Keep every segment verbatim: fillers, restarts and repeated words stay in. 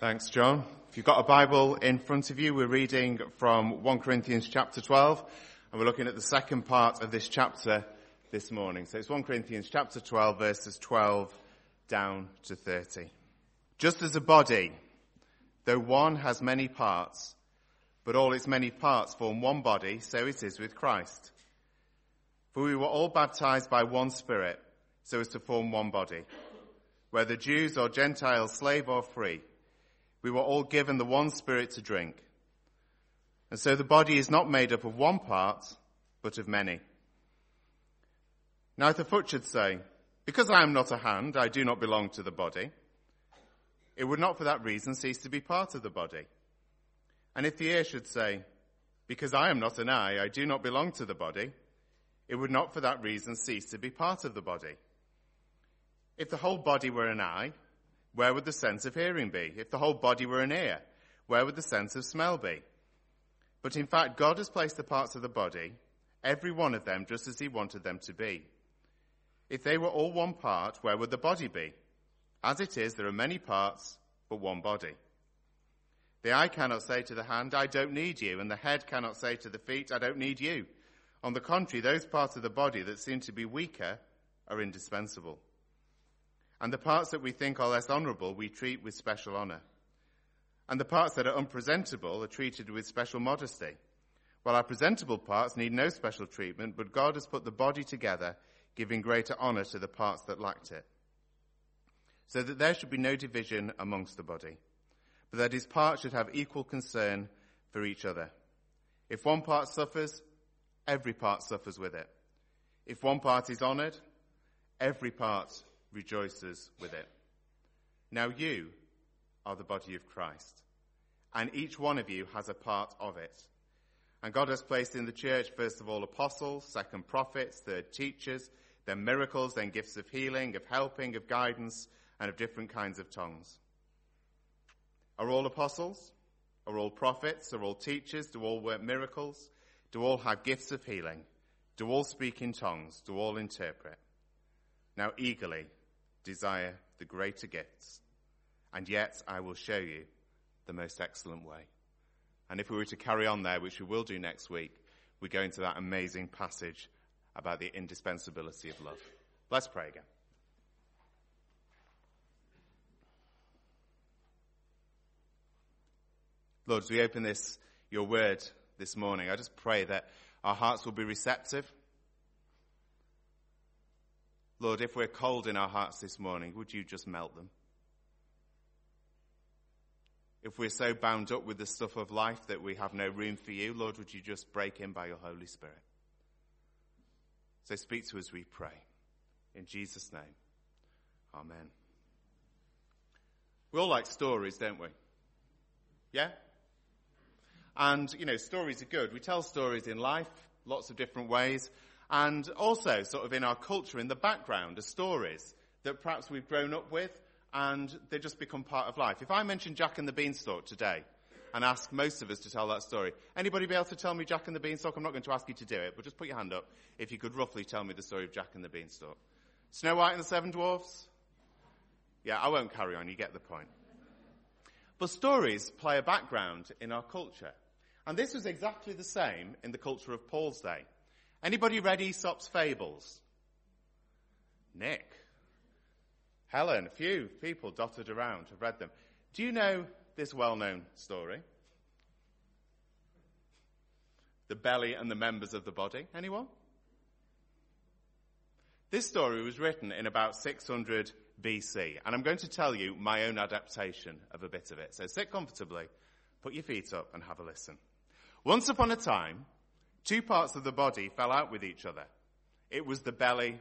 Thanks, John. If you've got a Bible in front of you, we're reading from First Corinthians chapter twelve, and we're looking at the second part of this chapter this morning. So it's First Corinthians chapter twelve, verses twelve down to thirty. Just as a body, though one has many parts, but all its many parts form one body, so it is with Christ. For we were all baptized by one Spirit, so as to form one body. Whether Jews or Gentiles, slave or free, we were all given the one Spirit to drink. And so the body is not made up of one part, but of many. Now if the foot should say, "Because I am not a hand, I do not belong to the body," it would not for that reason cease to be part of the body. And if the ear should say, "Because I am not an eye, I do not belong to the body," it would not for that reason cease to be part of the body. If the whole body were an eye, where would the sense of hearing be? If the whole body were an ear, where would the sense of smell be? But in fact, God has placed the parts of the body, every one of them, just as he wanted them to be. If they were all one part, where would the body be? As it is, there are many parts, but one body. The eye cannot say to the hand, "I don't need you," and the head cannot say to the feet, "I don't need you." On the contrary, those parts of the body that seem to be weaker are indispensable. And the parts that we think are less honourable we treat with special honour. And the parts that are unpresentable are treated with special modesty, while our presentable parts need no special treatment, but God has put the body together, giving greater honour to the parts that lacked it, so that there should be no division amongst the body, but that its parts should have equal concern for each other. If one part suffers, every part suffers with it. If one part is honoured, every part rejoices with it. Now you are the body of Christ, and each one of you has a part of it. And God has placed in the church, first of all, apostles, second prophets, third teachers, then miracles, then gifts of healing, of helping, of guidance, and of different kinds of tongues. Are all apostles? Are all prophets? Are all teachers? Do all work miracles? Do all have gifts of healing? Do all speak in tongues? Do all interpret? Now eagerly desire the greater gifts, and yet I will show you the most excellent way. And if we were to carry on there, which we will do next week, we go into that amazing passage about the indispensability of love. Let's pray again. Lord, as we open this, your word this morning, I just pray that our hearts will be receptive. Lord, if we're cold in our hearts this morning, would you just melt them? If we're so bound up with the stuff of life that we have no room for you, Lord, would you just break in by your Holy Spirit? So speak to us, we pray. In Jesus' name, amen. We all like stories, don't we? Yeah? And, you know, stories are good. We tell stories in life, lots of different ways. And also, sort of in our culture, in the background, are stories that perhaps we've grown up with, and they just become part of life. If I mention Jack and the Beanstalk today, and ask most of us to tell that story, anybody be able to tell me Jack and the Beanstalk? I'm not going to ask you to do it, but just put your hand up if you could roughly tell me the story of Jack and the Beanstalk. Snow White and the Seven Dwarfs? Yeah, I won't carry on, you get the point. But stories play a background in our culture. And this was exactly the same in the culture of Paul's day. Anybody read Aesop's Fables? Nick. Helen, a few people dotted around have read them. Do you know this well-known story? The belly and the members of the body. Anyone? This story was written in about six hundred B C, and I'm going to tell you my own adaptation of a bit of it. So sit comfortably, put your feet up, and have a listen. Once upon a time, two parts of the body fell out with each other. It was the belly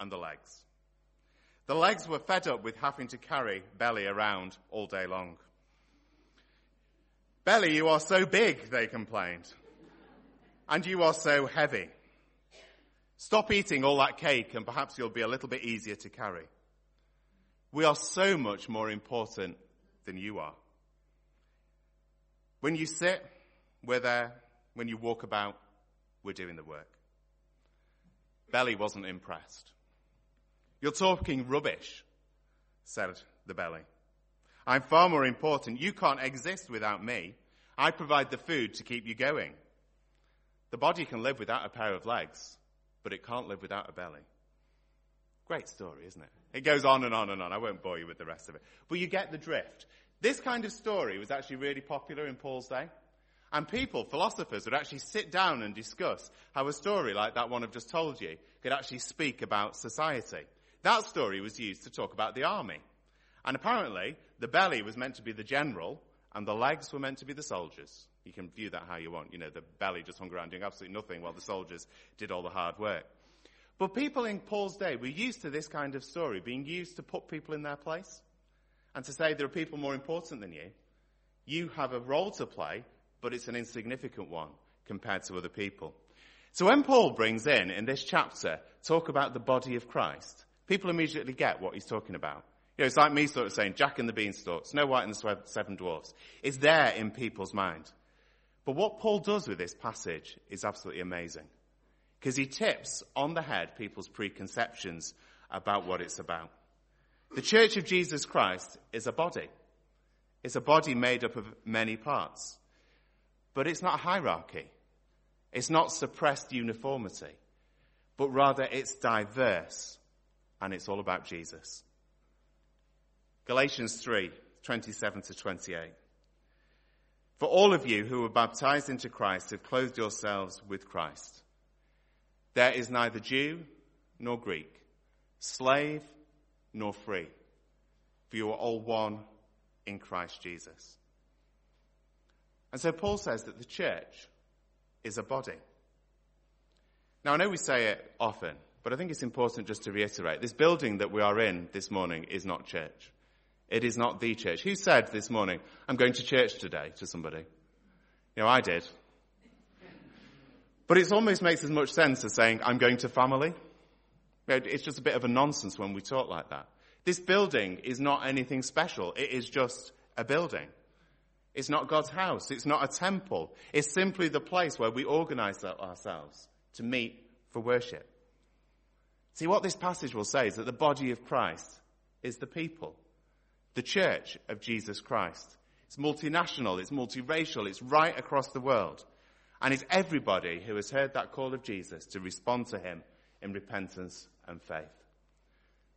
and the legs. The legs were fed up with having to carry belly around all day long. "Belly, you are so big," they complained. "And you are so heavy. Stop eating all that cake and perhaps you'll be a little bit easier to carry. We are so much more important than you are. When you sit, we're there. When you walk about, we're doing the work." Belly wasn't impressed. "You're talking rubbish," said the belly. I'm far more important. You can't exist without me. I provide the food to keep you going. The body can live without a pair of legs, but it can't live without a belly. Great story, isn't it? It goes on and on and on. I won't bore you with the rest of it. But you get the drift. This kind of story was actually really popular in Paul's day. And people, philosophers, would actually sit down and discuss how a story like that one I've just told you could actually speak about society. That story was used to talk about the army. And apparently, the belly was meant to be the general, and the legs were meant to be the soldiers. You can view that how you want. You know, the belly just hung around doing absolutely nothing while the soldiers did all the hard work. But people in Paul's day were used to this kind of story being used to put people in their place and to say there are people more important than you. You have a role to play, but it's an insignificant one compared to other people. So when Paul brings in, in this chapter, talk about the body of Christ, people immediately get what he's talking about. You know, it's like me sort of saying Jack and the Beanstalk, Snow White and the Seven Dwarfs. It's there in people's mind. But what Paul does with this passage is absolutely amazing, because he tips on the head people's preconceptions about what it's about. The Church of Jesus Christ is a body. It's a body made up of many parts. But it's not a hierarchy. It's not suppressed uniformity. But rather, it's diverse, and it's all about Jesus. Galatians three, twenty-seven to twenty-eight. For all of you who were baptized into Christ have clothed yourselves with Christ. There is neither Jew nor Greek, slave nor free, for you are all one in Christ Jesus. And so Paul says that the church is a body. Now, I know we say it often, but I think it's important just to reiterate. This building that we are in this morning is not church. It is not the church. Who said this morning, I'm going to church today, to somebody? You know, I did. But it almost makes as much sense as saying, I'm going to family. It's just a bit of a nonsense when we talk like that. This building is not anything special. It is just a building. It's not God's house. It's not a temple. It's simply the place where we organize ourselves to meet for worship. See, what this passage will say is that the body of Christ is the people, the Church of Jesus Christ. It's multinational, it's multiracial, it's right across the world. And it's everybody who has heard that call of Jesus to respond to him in repentance and faith.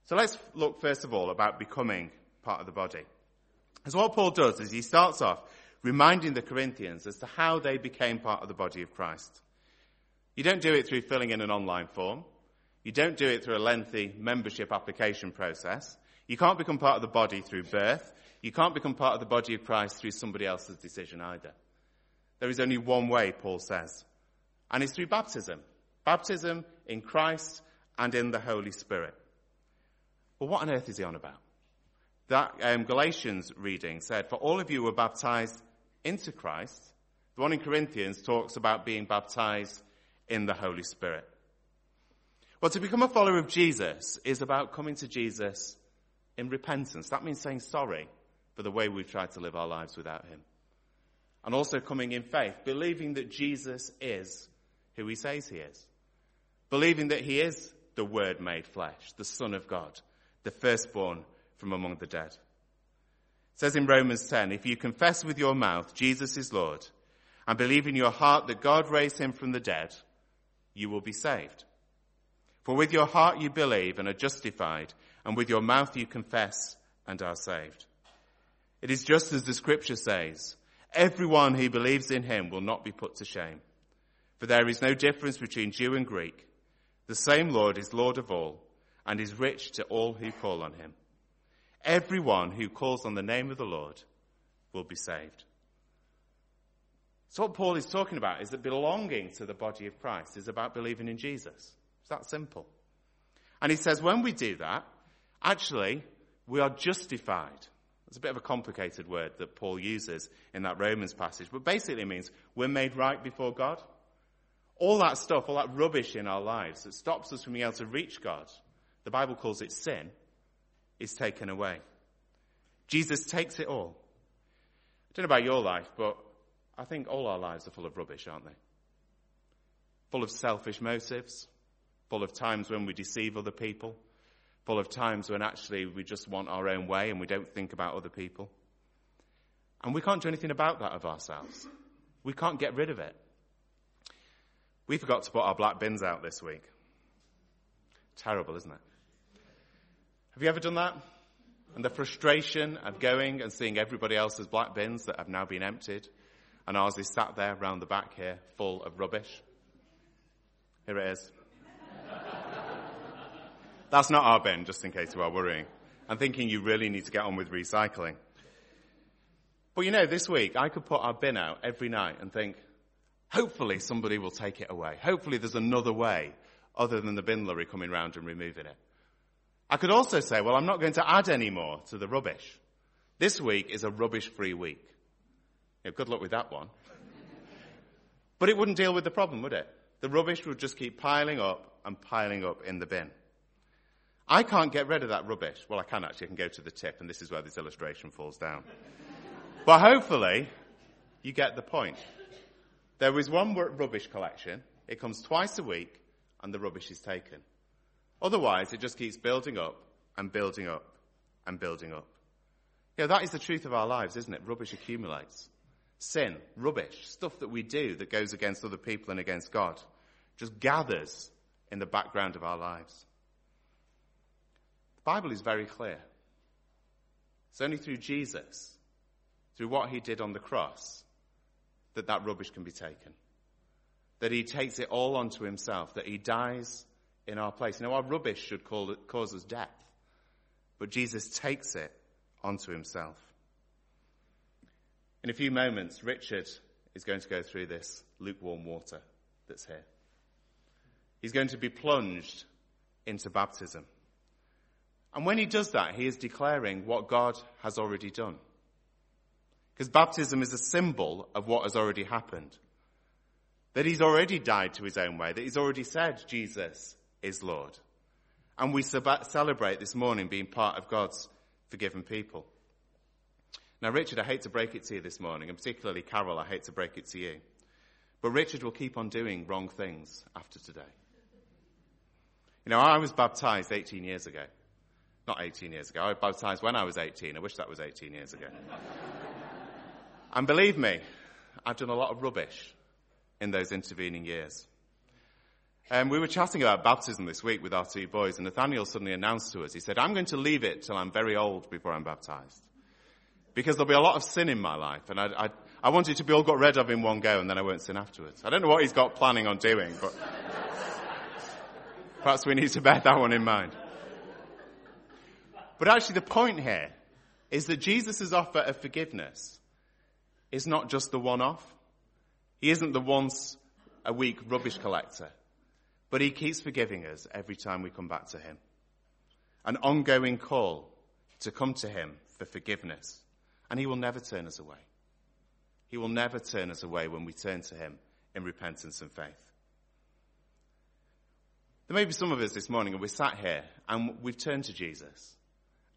So let's look, first of all, about becoming part of the body. Because what Paul does is he starts off reminding the Corinthians as to how they became part of the body of Christ. You don't do it through filling in an online form. You don't do it through a lengthy membership application process. You can't become part of the body through birth. You can't become part of the body of Christ through somebody else's decision either. There is only one way, Paul says, and it's through baptism. Baptism in Christ and in the Holy Spirit. Well, what on earth is he on about? That um, Galatians reading said, for all of you were baptized into Christ. The one in Corinthians talks about being baptized in the Holy Spirit. Well, to become a follower of Jesus is about coming to Jesus in repentance. That means saying sorry for the way we've tried to live our lives without him. And also coming in faith, believing that Jesus is who he says he is. Believing that he is the Word made flesh, the Son of God, the firstborn from among the dead. It says in Romans ten, if you confess with your mouth Jesus is Lord and believe in your heart that God raised him from the dead, you will be saved. For with your heart you believe and are justified, and with your mouth you confess and are saved. It is just as the scripture says, everyone who believes in him will not be put to shame. For there is no difference between Jew and Greek. The same Lord is Lord of all, and is rich to all who call on him. Everyone who calls on the name of the Lord will be saved. So what Paul is talking about is that belonging to the body of Christ is about believing in Jesus. It's that simple. And he says when we do that, actually, we are justified. It's a bit of a complicated word that Paul uses in that Romans passage, but basically it means we're made right before God. All that stuff, all that rubbish in our lives that stops us from being able to reach God, the Bible calls it sin, is taken away. Jesus takes it all. I don't know about your life, but I think all our lives are full of rubbish, aren't they? Full of selfish motives, full of times when we deceive other people, full of times when actually we just want our own way and we don't think about other people. And we can't do anything about that of ourselves. We can't get rid of it. We forgot to put our black bins out this week. Terrible, isn't it? Have you ever done that? And the frustration of going and seeing everybody else's black bins that have now been emptied, and ours is sat there round the back here, full of rubbish. Here it is. That's not our bin, just in case you are worrying. I'm thinking you really need to get on with recycling. But you know, this week, I could put our bin out every night and think, hopefully somebody will take it away. Hopefully there's another way other than the bin lorry coming round and removing it. I could also say, well, I'm not going to add any more to the rubbish. This week is a rubbish-free week. You know, good luck with that one. But it wouldn't deal with the problem, would it? The rubbish would just keep piling up and piling up in the bin. I can't get rid of that rubbish. Well, I can actually. I can go to the tip, and this is where this illustration falls down. But hopefully, you get the point. There is one rubbish collection. It comes twice a week, and the rubbish is taken. Otherwise, it just keeps building up and building up and building up. You know, that is the truth of our lives, isn't it? Rubbish accumulates. Sin, rubbish, stuff that we do that goes against other people and against God, just gathers in the background of our lives. The Bible is very clear. It's only through Jesus, through what he did on the cross, that that rubbish can be taken. That he takes it all onto himself, that he dies in our place. Now, our rubbish should call it, cause us death, but Jesus takes it onto himself. In a few moments, Richard is going to go through this lukewarm water that's here. He's going to be plunged into baptism. And when he does that, he is declaring what God has already done. Because baptism is a symbol of what has already happened. That he's already died to his own way. That he's already said Jesus is Lord. And we celebrate this morning being part of God's forgiven people. Now, Richard, I hate to break it to you this morning, and particularly Carol, I hate to break it to you. But Richard will keep on doing wrong things after today. You know, I was baptized eighteen years ago. Not eighteen years ago. I was baptized when I was eighteen. I wish that was eighteen years ago. And believe me, I've done a lot of rubbish in those intervening years. Um, we were chatting about baptism this week with our two boys, and Nathaniel suddenly announced to us, he said, I'm going to leave it till I'm very old before I'm baptized. Because there'll be a lot of sin in my life, and I, I, I want it to be all got rid of in one go, and then I won't sin afterwards. I don't know what he's got planning on doing, but perhaps we need to bear that one in mind. But actually the point here is that Jesus' offer of forgiveness is not just the one-off. He isn't the once-a-week rubbish collector, but he keeps forgiving us every time we come back to him. An ongoing call to come to him for forgiveness, and he will never turn us away. He will never turn us away when we turn to him in repentance and faith. There may be some of us this morning, and we're sat here, and we've turned to Jesus.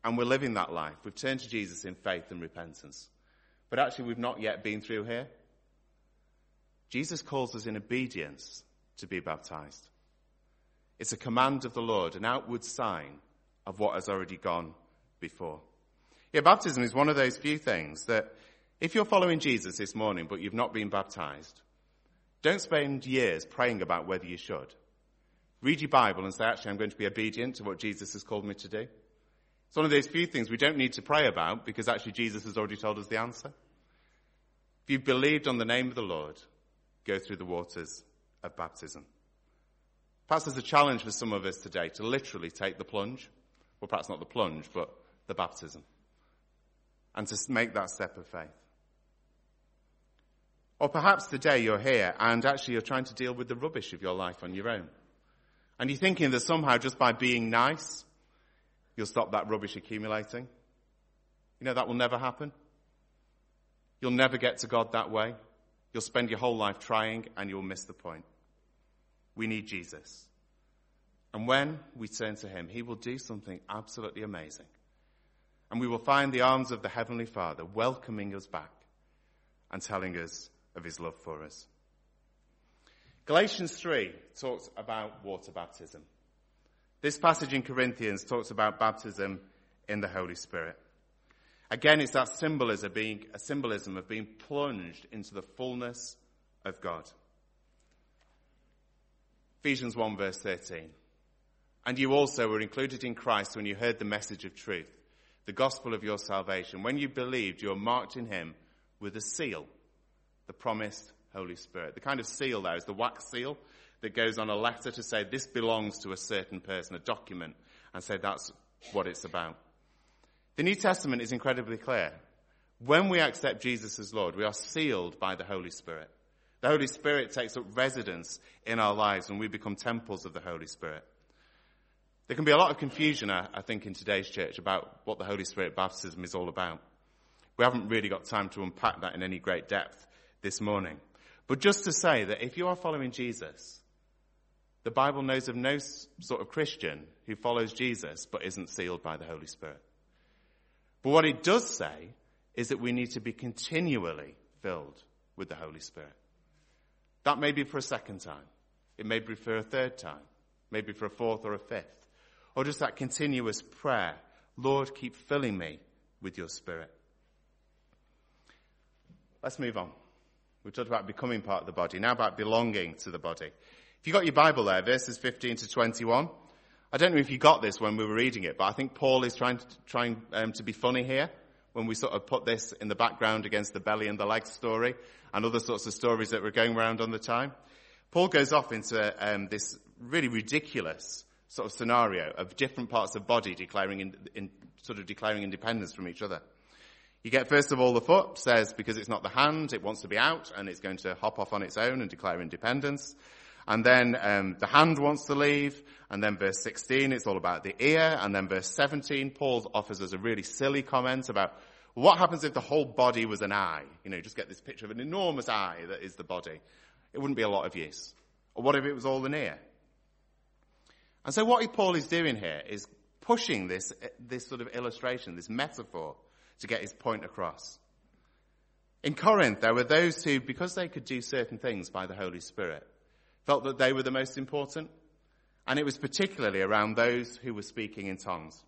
And we're living that life. We've turned to Jesus in faith and repentance. But actually, we've not yet been through here. Jesus calls us in obedience to be baptized. It's a command of the Lord, an outward sign of what has already gone before. Yeah, baptism is one of those few things that if you're following Jesus this morning, but you've not been baptized, don't spend years praying about whether you should. Read your Bible and say, actually, I'm going to be obedient to what Jesus has called me to do. It's one of those few things we don't need to pray about because actually Jesus has already told us the answer. If you've believed on the name of the Lord, go through the waters of baptism. Perhaps there's a challenge for some of us today to literally take the plunge, well, perhaps not the plunge, but the baptism, and to make that step of faith. Or perhaps today you're here and actually you're trying to deal with the rubbish of your life on your own. And you're thinking that somehow just by being nice, you'll stop that rubbish accumulating. You know, that will never happen. You'll never get to God that way. You'll spend your whole life trying and you'll miss the point. We need Jesus. And when we turn to him, he will do something absolutely amazing. And we will find the arms of the Heavenly Father welcoming us back and telling us of his love for us. Galatians three talks about water baptism. This passage in Corinthians talks about baptism in the Holy Spirit. Again, it's that symbolism, being a symbolism of being plunged into the fullness of God. Ephesians one verse thirteen. And you also were included in Christ when you heard the message of truth, the gospel of your salvation. When you believed, you were marked in him with a seal, the promised Holy Spirit. The kind of seal there is the wax seal that goes on a letter to say this belongs to a certain person, a document, and say that's what it's about. The New Testament is incredibly clear. When we accept Jesus as Lord, we are sealed by the Holy Spirit. The Holy Spirit takes up residence in our lives, and we become temples of the Holy Spirit. There can be a lot of confusion, I, I think, in today's church about what the Holy Spirit baptism is all about. We haven't really got time to unpack that in any great depth this morning. But just to say that if you are following Jesus, the Bible knows of no sort of Christian who follows Jesus but isn't sealed by the Holy Spirit. But what it does say is that we need to be continually filled with the Holy Spirit. That may be for a second time. It may be for a third time. Maybe for a fourth or a fifth. Or just that continuous prayer, Lord, keep filling me with your Spirit. Let's move on. We've talked about becoming part of the body. Now about belonging to the body. If you've got your Bible there, verses fifteen to twenty-one. I don't know if you got this when we were reading it, but I think Paul is trying to, trying, um, to be funny here when we sort of put this in the background against the belly and the legs story and other sorts of stories that were going around on the time. Paul goes off into um, this really ridiculous sort of scenario of different parts of body declaring in, in, sort of declaring independence from each other. You get, first of all, the foot says, because it's not the hand, it wants to be out, and it's going to hop off on its own and declare independence. And then um, the hand wants to leave. And then verse sixteen, it's all about the ear. And then verse seventeen, Paul offers us a really silly comment about what happens if the whole body was an eye. You know, you just get this picture of an enormous eye that is the body. It wouldn't be a lot of use. Or what if it was all an ear? And so what Paul is doing here is pushing this, this sort of illustration, this metaphor, to get his point across. In Corinth, there were those who, because they could do certain things by the Holy Spirit, felt that they were the most important, and it was particularly around those who were speaking in tongues.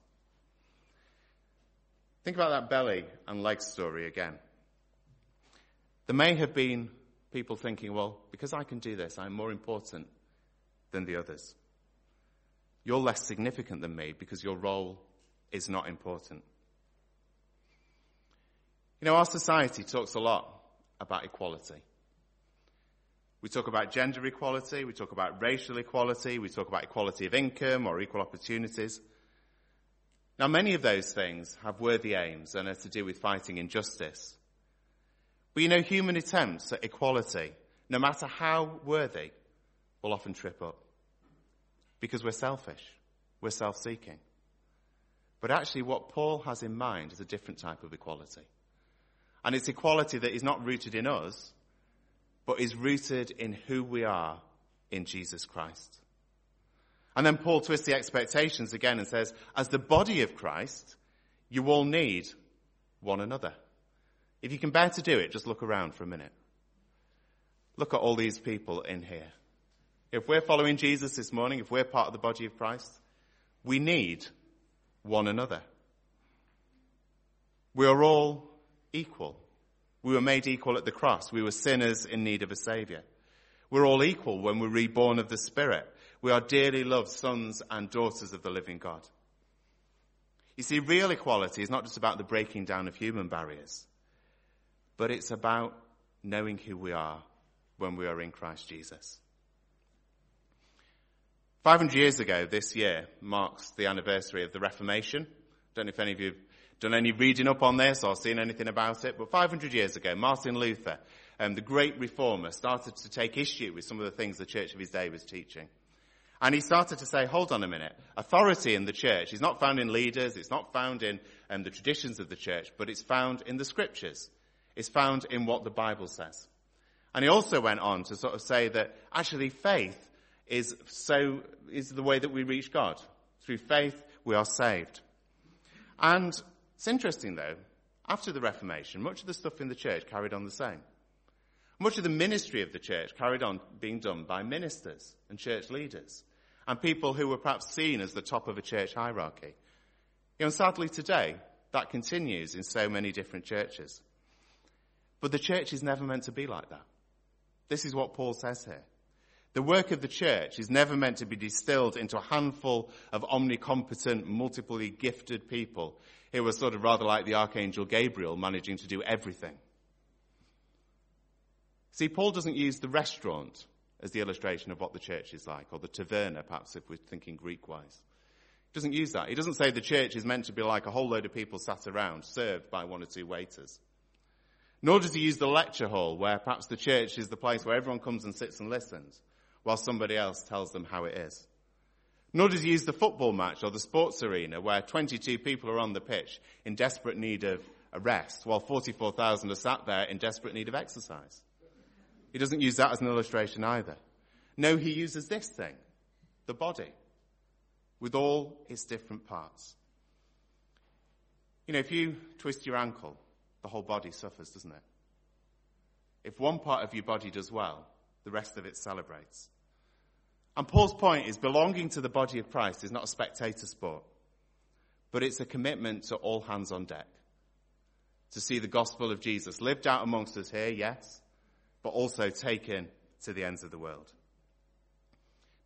Think about that belly and leg story again. There may have been people thinking, well, because I can do this, I'm more important than the others. You're less significant than me because your role is not important. You know, our society talks a lot about equality. We talk about gender equality, we talk about racial equality, we talk about equality of income or equal opportunities. Now, many of those things have worthy aims and are to do with fighting injustice. But you know, human attempts at equality, no matter how worthy, will often trip up. Because we're selfish, we're self-seeking. But actually what Paul has in mind is a different type of equality. And it's equality that is not rooted in us, but is rooted in who we are in Jesus Christ. And then Paul twists the expectations again and says, as the body of Christ, you all need one another. If you can bear to do it, just look around for a minute. Look at all these people in here. If we're following Jesus this morning, if we're part of the body of Christ, we need one another. We are all equal. We were made equal at the cross. We were sinners in need of a Saviour. We're all equal when we're reborn of the Spirit. We are dearly loved sons and daughters of the living God. You see, real equality is not just about the breaking down of human barriers, but it's about knowing who we are when we are in Christ Jesus. five hundred years ago this year marks the anniversary of the Reformation. I don't know if any of you have done any reading up on this or seen anything about it, but five hundred years ago, Martin Luther, um, the great reformer, started to take issue with some of the things the church of his day was teaching. And he started to say, hold on a minute, authority in the church is not found in leaders, it's not found in um, the traditions of the church, but it's found in the scriptures. It's found in what the Bible says. And he also went on to sort of say that actually faith is so is the way that we reach God. Through faith, we are saved. And it's interesting, though, after the Reformation, much of the stuff in the church carried on the same. Much of the ministry of the church carried on being done by ministers and church leaders. and people who were perhaps seen as the top of a church hierarchy. You know, and sadly today, that continues in so many different churches. But the church is never meant to be like that. This is what Paul says here. The work of the church is never meant to be distilled into a handful of omnicompetent, multiply gifted people who are sort of rather like the Archangel Gabriel, managing to do everything. See, Paul doesn't use the restaurant as the illustration of what the church is like, or the taverna, perhaps, if we're thinking Greek-wise. He doesn't use that. He doesn't say the church is meant to be like a whole load of people sat around, served by one or two waiters. Nor does he use the lecture hall, where perhaps the church is the place where everyone comes and sits and listens, while somebody else tells them how it is. Nor does he use the football match or the sports arena, where twenty-two people are on the pitch in desperate need of a rest, while forty-four thousand are sat there in desperate need of exercise. He doesn't use that as an illustration either. No, he uses this thing, the body, with all its different parts. You know, if you twist your ankle, the whole body suffers, doesn't it? If one part of your body does well, the rest of it celebrates. And Paul's point is, belonging to the body of Christ is not a spectator sport, but it's a commitment to all hands on deck, to see the gospel of Jesus lived out amongst us here, yes, but also taken to the ends of the world.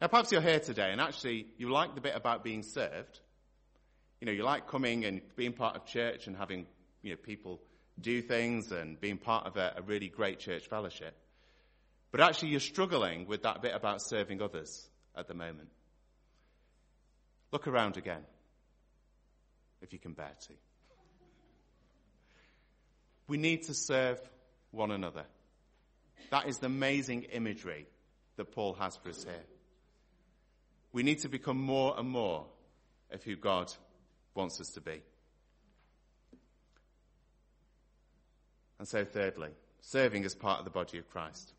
Now, perhaps you're here today and actually you like the bit about being served. You know, you like coming and being part of church and having, you know, people do things and being part of a, a really great church fellowship. But actually you're struggling with that bit about serving others at the moment. Look around again, if you can bear to. We need to serve one another. That is the amazing imagery that Paul has for us here. We need to become more and more of who God wants us to be. And so thirdly, serving as part of the body of Christ.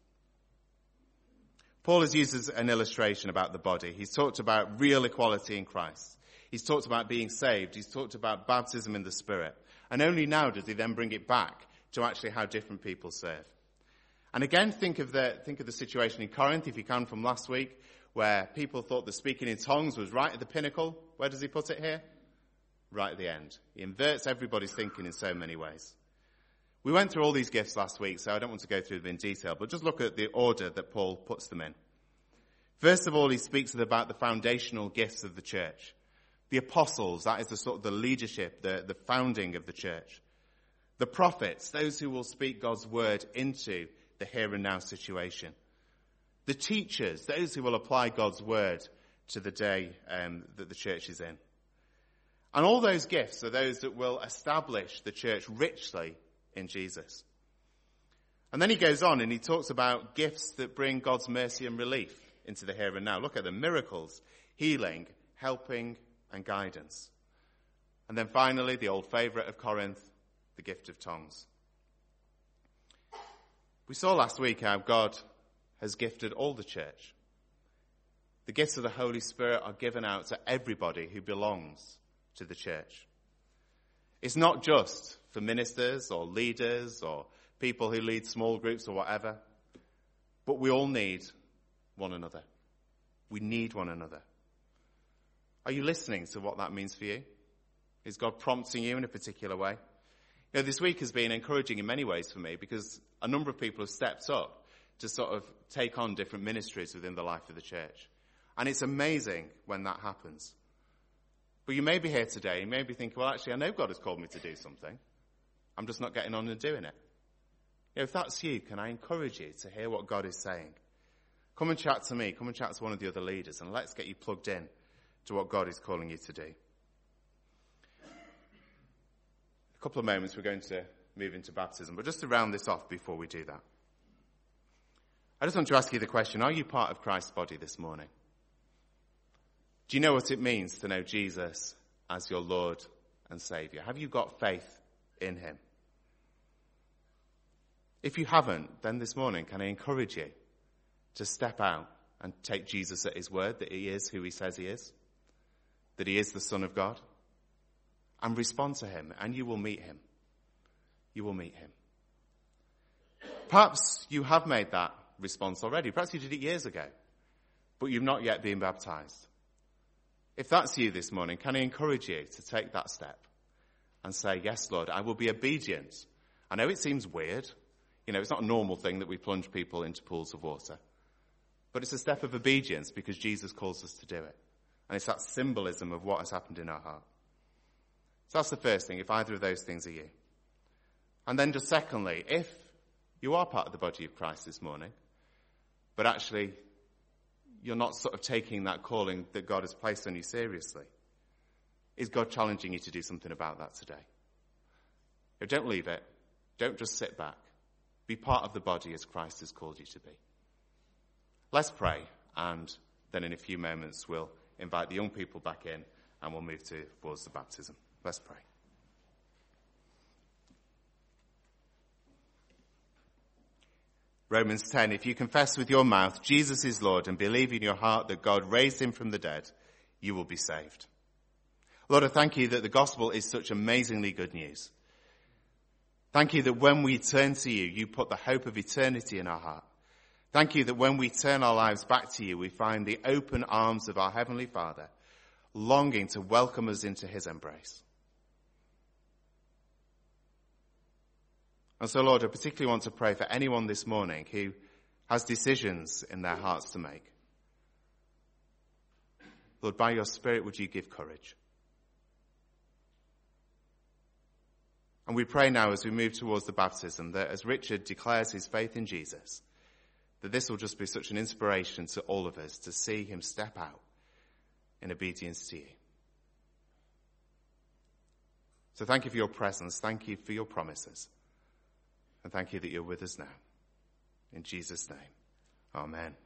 Paul has used an illustration about the body. He's talked about real equality in Christ. He's talked about being saved. He's talked about baptism in the Spirit. And only now does he then bring it back to actually how different people serve. And again, think of the think of the situation in Corinth, if you can, from last week, where people thought that speaking in tongues was right at the pinnacle. Where does he put it here? Right at the end. He inverts everybody's thinking in so many ways. We went through all these gifts last week, so I don't want to go through them in detail, but just look at the order that Paul puts them in. First of all, he speaks about the foundational gifts of the church. The apostles, that is the sort of the leadership, the, the founding of the church. The prophets, those who will speak God's word into the here and now situation. The teachers, those who will apply God's word to the day um, that the church is in. And all those gifts are those that will establish the church richly in Jesus. And then he goes on and he talks about gifts that bring God's mercy and relief into the here and now. Look at them: miracles, healing, helping, and guidance. And then finally, the old favourite of Corinth, the gift of tongues. We saw last week how God has gifted all the church. The gifts of the Holy Spirit are given out to everybody who belongs to the church. It's not just for ministers or leaders or people who lead small groups or whatever, but we all need one another. We need one another. Are you listening to what that means for you? Is God prompting you in a particular way? You know, this week has been encouraging in many ways for me, because a number of people have stepped up to sort of take on different ministries within the life of the church. And it's amazing when that happens. But you may be here today, you may be thinking, well, actually, I know God has called me to do something. I'm just not getting on and doing it. You know, if that's you, can I encourage you to hear what God is saying? Come and chat to me, come and chat to one of the other leaders, and let's get you plugged in to what God is calling you to do. A couple of moments, we're going to move into baptism, but just to round this off before we do that, I just want to ask you the question: are you part of Christ's body this morning? Do you know what it means to know Jesus as your Lord and Saviour? Have you got faith in him? If you haven't, then this morning, can I encourage you to step out and take Jesus at his word, that he is who he says he is, that he is the Son of God? And respond to him, and you will meet him. You will meet him. Perhaps you have made that response already. Perhaps you did it years ago, but you've not yet been baptized. If that's you this morning, can I encourage you to take that step and say, yes, Lord, I will be obedient. I know it seems weird. You know, it's not a normal thing that we plunge people into pools of water. But it's a step of obedience because Jesus calls us to do it. And it's that symbolism of what has happened in our heart. So that's the first thing, if either of those things are you. And then just secondly, if you are part of the body of Christ this morning, but actually you're not sort of taking that calling that God has placed on you seriously, is God challenging you to do something about that today? If don't leave it. Don't just sit back. Be part of the body as Christ has called you to be. Let's pray, and then in a few moments we'll invite the young people back in and we'll move towards the baptism. Let's pray. Romans ten, if you confess with your mouth Jesus is Lord and believe in your heart that God raised him from the dead, you will be saved. Lord, I thank you that the gospel is such amazingly good news. Thank you that when we turn to you, you put the hope of eternity in our heart. Thank you that when we turn our lives back to you, we find the open arms of our Heavenly Father longing to welcome us into his embrace. And so, Lord, I particularly want to pray for anyone this morning who has decisions in their hearts to make. Lord, by your Spirit, would you give courage? And we pray now as we move towards the baptism that as Richard declares his faith in Jesus, that this will just be such an inspiration to all of us to see him step out in obedience to you. So thank you for your presence. Thank you for your promises. And thank you that you're with us now. In Jesus' name, amen.